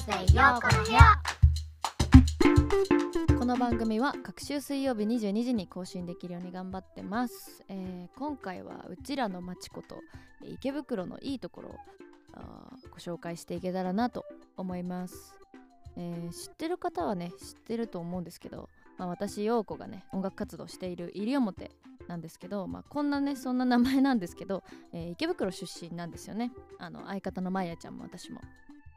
生陽子の部屋。この番組は各週水曜日22時に更新できるように頑張ってます。今回はうちらの町こと池袋のいいところをご紹介していけたらなと思います。知ってる方はね知ってると思うんですけど、私陽子がね音楽活動している西表なんですけど、こんなねそんな名前なんですけど、池袋出身なんですよね。相方のまやちゃんも私も、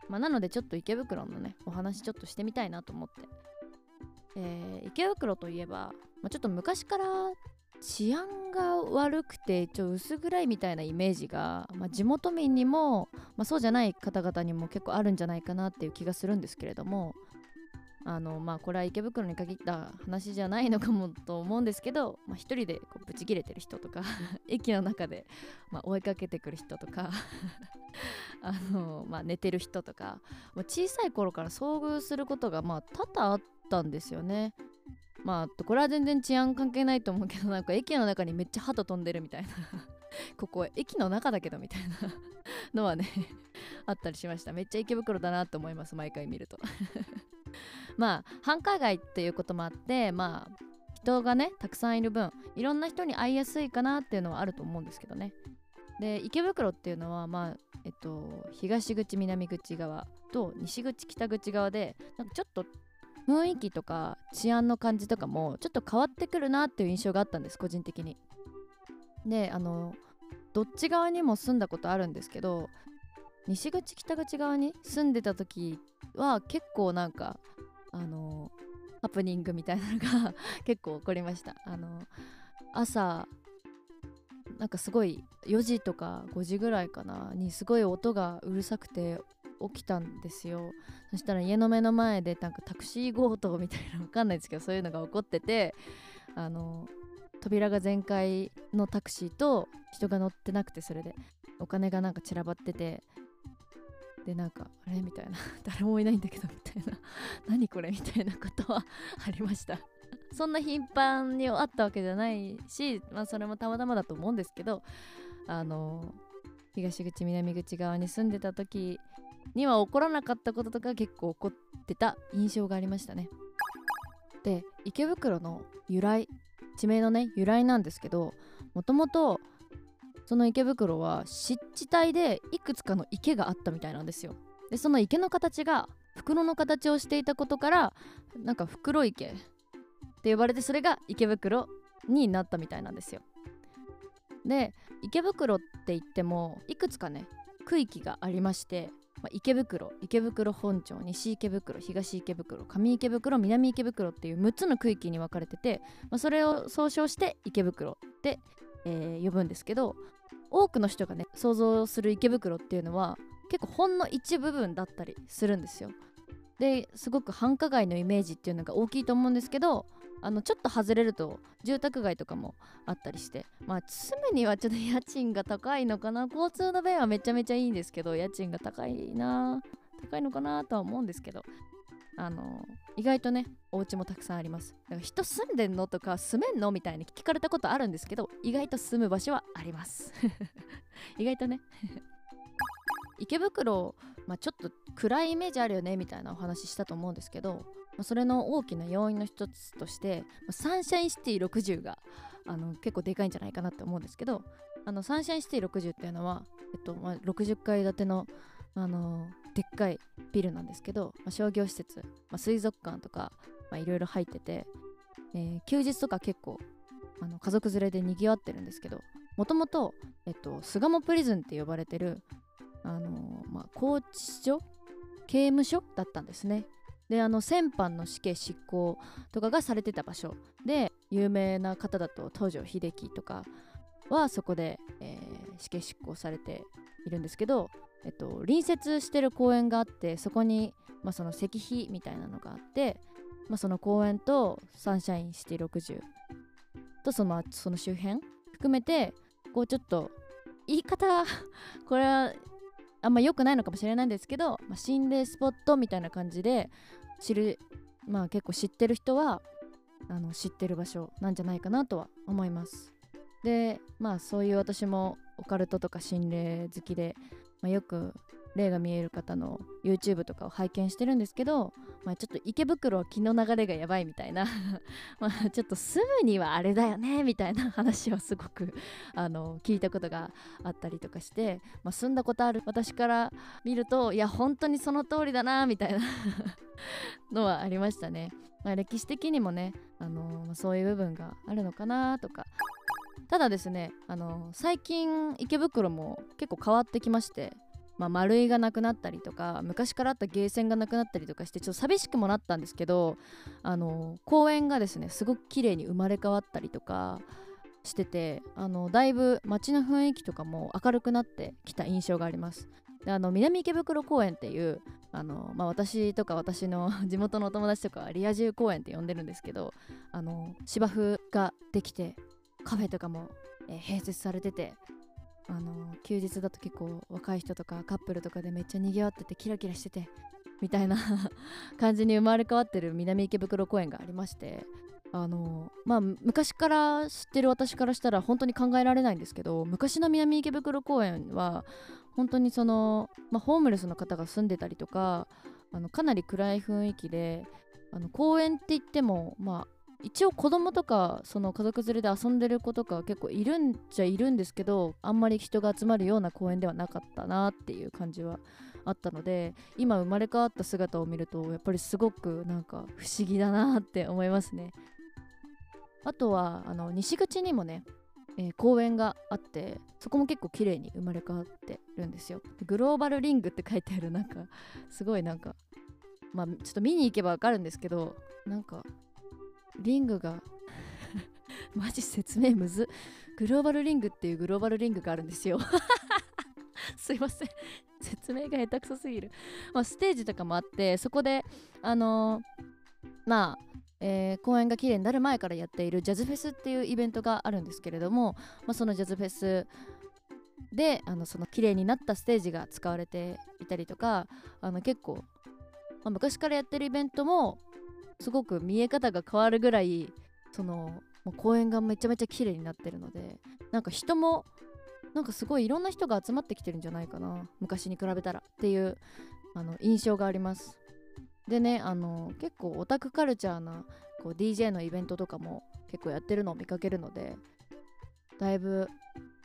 なのでちょっと池袋のねお話ちょっとしてみたいなと思って、池袋といえば、ちょっと昔から治安が悪くて薄暗いみたいなイメージが、地元民にも、そうじゃない方々にも結構あるんじゃないかなっていう気がするんですけれども、これは池袋に限った話じゃないのかもと思うんですけど、一人でこうブチ切れてる人とか駅の中で、追いかけてくる人とか寝てる人とか、小さい頃から遭遇することが多々あったんですよね。これは全然治安関係ないと思うけど、なんか駅の中にめっちゃ鳩飛んでるみたいなここ駅の中だけどみたいなのはねあったりしました。めっちゃ池袋だなと思います、毎回見ると繁華街っていうこともあって、人がねたくさんいる分いろんな人に会いやすいかなっていうのはあると思うんですけどね。で池袋っていうのは、東口南口側と西口北口側で、なんかちょっと雰囲気とか治安の感じとかもちょっと変わってくるなっていう印象があったんです、個人的に。でどっち側にも住んだことあるんですけど、西口北口側に住んでた時は結構なんかハプニングみたいなのが結構起こりました。朝なんかすごい4時とか5時ぐらいかなにすごい音がうるさくて起きたんですよ。そしたら家の目の前でなんかタクシー強盗みたいなわかんないですけどそういうのが起こってて、扉が全開のタクシーと人が乗ってなくて、それでお金がなんか散らばってて、でなんかあれみたいな誰もいないんだけどみたいな何これみたいなことはありましたそんな頻繁にあったわけじゃないし、それもたまたまだと思うんですけど、東口南口側に住んでた時には起こらなかったこととか結構起こってた印象がありましたね。で池袋の由来、地名のね由来なんですけど、もともとその池袋は湿地帯でいくつかの池があったみたいなんですよ。でその池の形が袋の形をしていたことから、なんか袋池って呼ばれて、それが池袋になったみたいなんですよ。で池袋って言ってもいくつかね区域がありまして、池袋、池袋本町、西池袋、東池袋、上池袋、南池袋っていう6つの区域に分かれてて、それを総称して池袋って呼ぶんですけど、多くの人がね想像する池袋っていうのは結構ほんの一部分だったりするんですよ。ですごく繁華街のイメージっていうのが大きいと思うんですけど、ちょっと外れると住宅街とかもあったりして、住むにはちょっと家賃が高いのかな。交通の便はめちゃめちゃいいんですけど、家賃が高いのかなとは思うんですけど、意外とねお家もたくさんあります。だから人住んでんのとか住めんのみたいに聞かれたことあるんですけど、意外と住む場所はあります意外とね池袋、ちょっと暗いイメージあるよねみたいなお話したと思うんですけど、それの大きな要因の一つとしてサンシャインシティ60が結構でかいんじゃないかなって思うんですけど、サンシャインシティ60っていうのは、60階建ての、でっかいビルなんですけど、商業施設、水族館とかいろいろ入ってて、休日とか結構家族連れでにぎわってるんですけど、もともと巣鴨プリズンって呼ばれてる拘置所刑務所だったんですね。で戦犯の死刑執行とかがされてた場所で、有名な方だと東條英機とかはそこで、死刑執行されているんですけど、隣接してる公園があって、そこに、その石碑みたいなのがあって、その公園とサンシャインシティ60とその周辺含めてこうちょっと言い方これはあんま良くないのかもしれないんですけど、心霊スポットみたいな感じで結構知ってる人は知ってる場所なんじゃないかなとは思います。でそういう私もオカルトとか心霊好きで、よく霊が見える方の YouTube とかを拝見してるんですけど、まあ、ちょっと池袋は気の流れがやばいみたいなまあちょっと住むにはあれだよねみたいな話をすごく聞いたことがあったりとかして、まあ、住んだことある私から見るといや本当にその通りだなみたいなのはありましたね、まあ、歴史的にもね、そういう部分があるのかなとか。ただですね、最近池袋も結構変わってきまして、まあ、丸井がなくなったりとか昔からあったゲーセンがなくなったりとかしてちょっと寂しくもなったんですけど、公園がですねすごく綺麗に生まれ変わったりとかしてて、だいぶ街の雰囲気とかも明るくなってきた印象があります。で南池袋公園っていうまあ、私とか私の地元のお友達とかはリア充公園って呼んでるんですけど、芝生ができてカフェとかも、併設されてて、休日だと結構若い人とかカップルとかでめっちゃにぎわっててキラキラしててみたいな感じに生まれ変わってる南池袋公園がありまして、まあ、昔から知ってる私からしたら本当に考えられないんですけど、昔の南池袋公園は本当にその、まあ、ホームレスの方が住んでたりとかかなり暗い雰囲気で、公園って言ってもまあ一応子供とかその家族連れで遊んでる子とか結構いるんじゃいるんですけど、あんまり人が集まるような公園ではなかったなっていう感じはあったので、今生まれ変わった姿を見るとやっぱりすごくなんか不思議だなって思いますね。あとは西口にもね、公園があって、そこも結構綺麗に生まれ変わってるんですよ。グローバルリングって書いてある、なんかすごいなんか、まあ、ちょっと見に行けばわかるんですけど、なんかリングがマジ説明むず、グローバルリングっていうグローバルリングがあるんですよすいません説明が下手くそすぎる、まあ、ステージとかもあって、そこでまあ公園が綺麗になる前からやっているジャズフェスっていうイベントがあるんですけれども、まあ、そのジャズフェスでその綺麗になったステージが使われていたりとか、結構、まあ、昔からやってるイベントもすごく見え方が変わるぐらい、そのもう公園がめちゃめちゃ綺麗になってるので、なんか人もなんかすごいいろんな人が集まってきてるんじゃないかな、昔に比べたらっていう印象があります。でね、結構オタクカルチャーなこう DJ のイベントとかも結構やってるのを見かけるので、だいぶ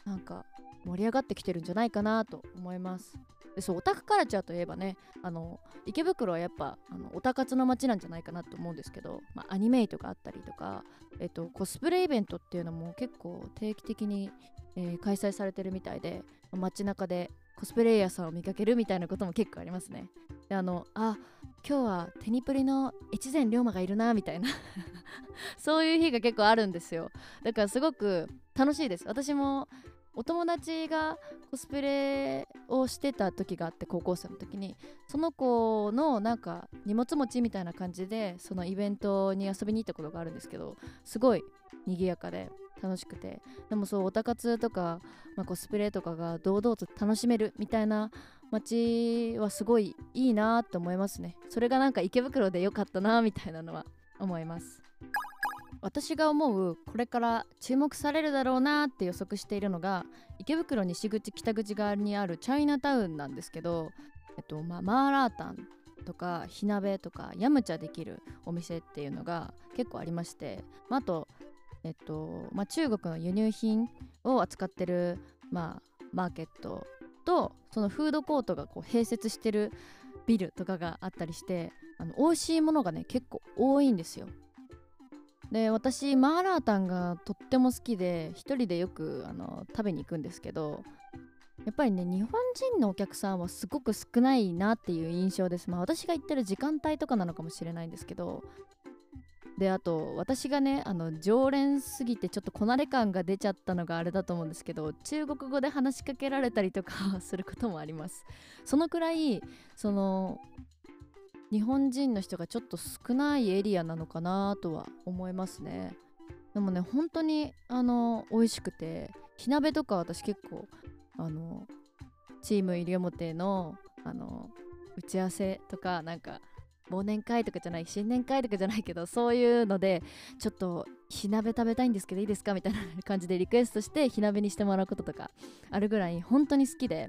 なんか盛り上がってきてるんじゃないかなと思います。でそう、オタクカルチャーといえばね、池袋はやっぱオタ活の街なんじゃないかなと思うんですけど、まあ、アニメイトがあったりとか、コスプレイベントっていうのも結構定期的に、開催されてるみたいで、街中でコスプレイヤーさんを見かけるみたいなことも結構ありますね。で今日はテニプリの越前龍馬がいるなみたいなそういう日が結構あるんですよ。だからすごく楽しいです。私もお友達がコスプレをしてた時があって、高校生の時にその子のなんか荷物持ちみたいな感じでそのイベントに遊びに行ったことがあるんですけど、すごい賑やかで楽しくて、でもそうオタ活とか、まあ、コスプレとかが堂々と楽しめるみたいな街はすごいいいなと思いますね。それがなんか池袋で良かったなみたいなのは思います。私が思うこれから注目されるだろうなって予測しているのが、池袋西口北口側にあるチャイナタウンなんですけど、マーラータンとか火鍋とかヤムチャできるお店っていうのが結構ありまして、まあ、あとまあ、中国の輸入品を扱ってる、まあ、マーケットとそのフードコートがこう併設してるビルとかがあったりして、美味しいものがね結構多いんですよ。で私マーラータンがとっても好きで、一人でよく食べに行くんですけど、やっぱりね日本人のお客さんはすごく少ないなっていう印象です。まあ、私が行ってる時間帯とかなのかもしれないんですけど、であと私がね常連すぎてちょっとこなれ感が出ちゃったのがあれだと思うんですけど、中国語で話しかけられたりとかすることもあります。そのくらいその日本人の人がちょっと少ないエリアなのかなとは思いますね。でもね本当に美味しくて、火鍋とか私結構チーム西表の打ち合わせとかなんか忘年会とかじゃない新年会とかじゃないけど、そういうのでちょっと火鍋食べたいんですけどいいですかみたいな感じでリクエストして火鍋にしてもらうこととかあるぐらい本当に好きで、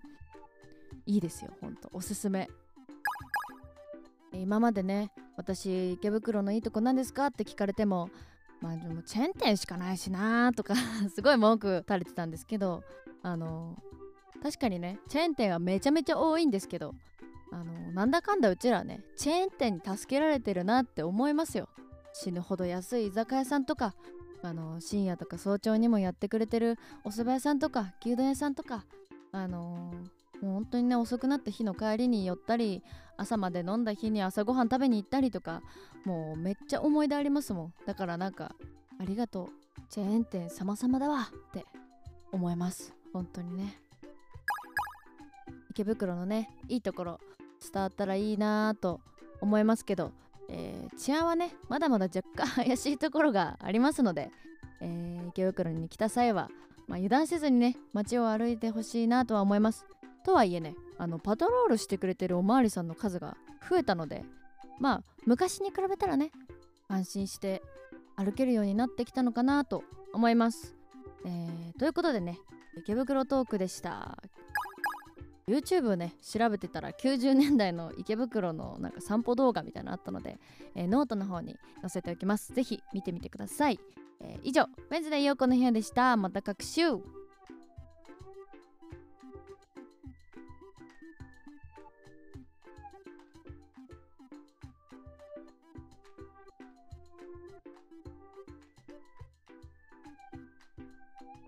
いいですよ、ほんとおすすめ。今までね、私池袋のいいとこなんですかって聞かれても、まあでもチェーン店しかないしなとかすごい文句垂れてたんですけど、確かにねチェーン店はめちゃめちゃ多いんですけど、なんだかんだうちらねチェーン店に助けられてるなって思いますよ。死ぬほど安い居酒屋さんとか、深夜とか早朝にもやってくれてるお蕎麦屋さんとか牛丼屋さんとか、もう本当にね遅くなった日の帰りに寄ったり、朝まで飲んだ日に朝ごはん食べに行ったりとか、もうめっちゃ思い出ありますもん。だからなんかありがとうチェーン店様々だわって思います。本当にね池袋のねいいところ伝わったらいいなと思いますけど、治安はねまだまだ若干怪しいところがありますので、池袋に来た際は、油断せずにね街を歩いてほしいなとは思います。とはいえね、パトロールしてくれてるおまわりさんの数が増えたので、まあ昔に比べたらね安心して歩けるようになってきたのかなと思います。ということでね、池袋トークでした。YouTube をね調べてたら90年代の池袋のなんか散歩動画みたいなのあったので、ノートの方に載せておきます。ぜひ見てみてください。以上、ウェンズデー陽子の部屋でした。また各週。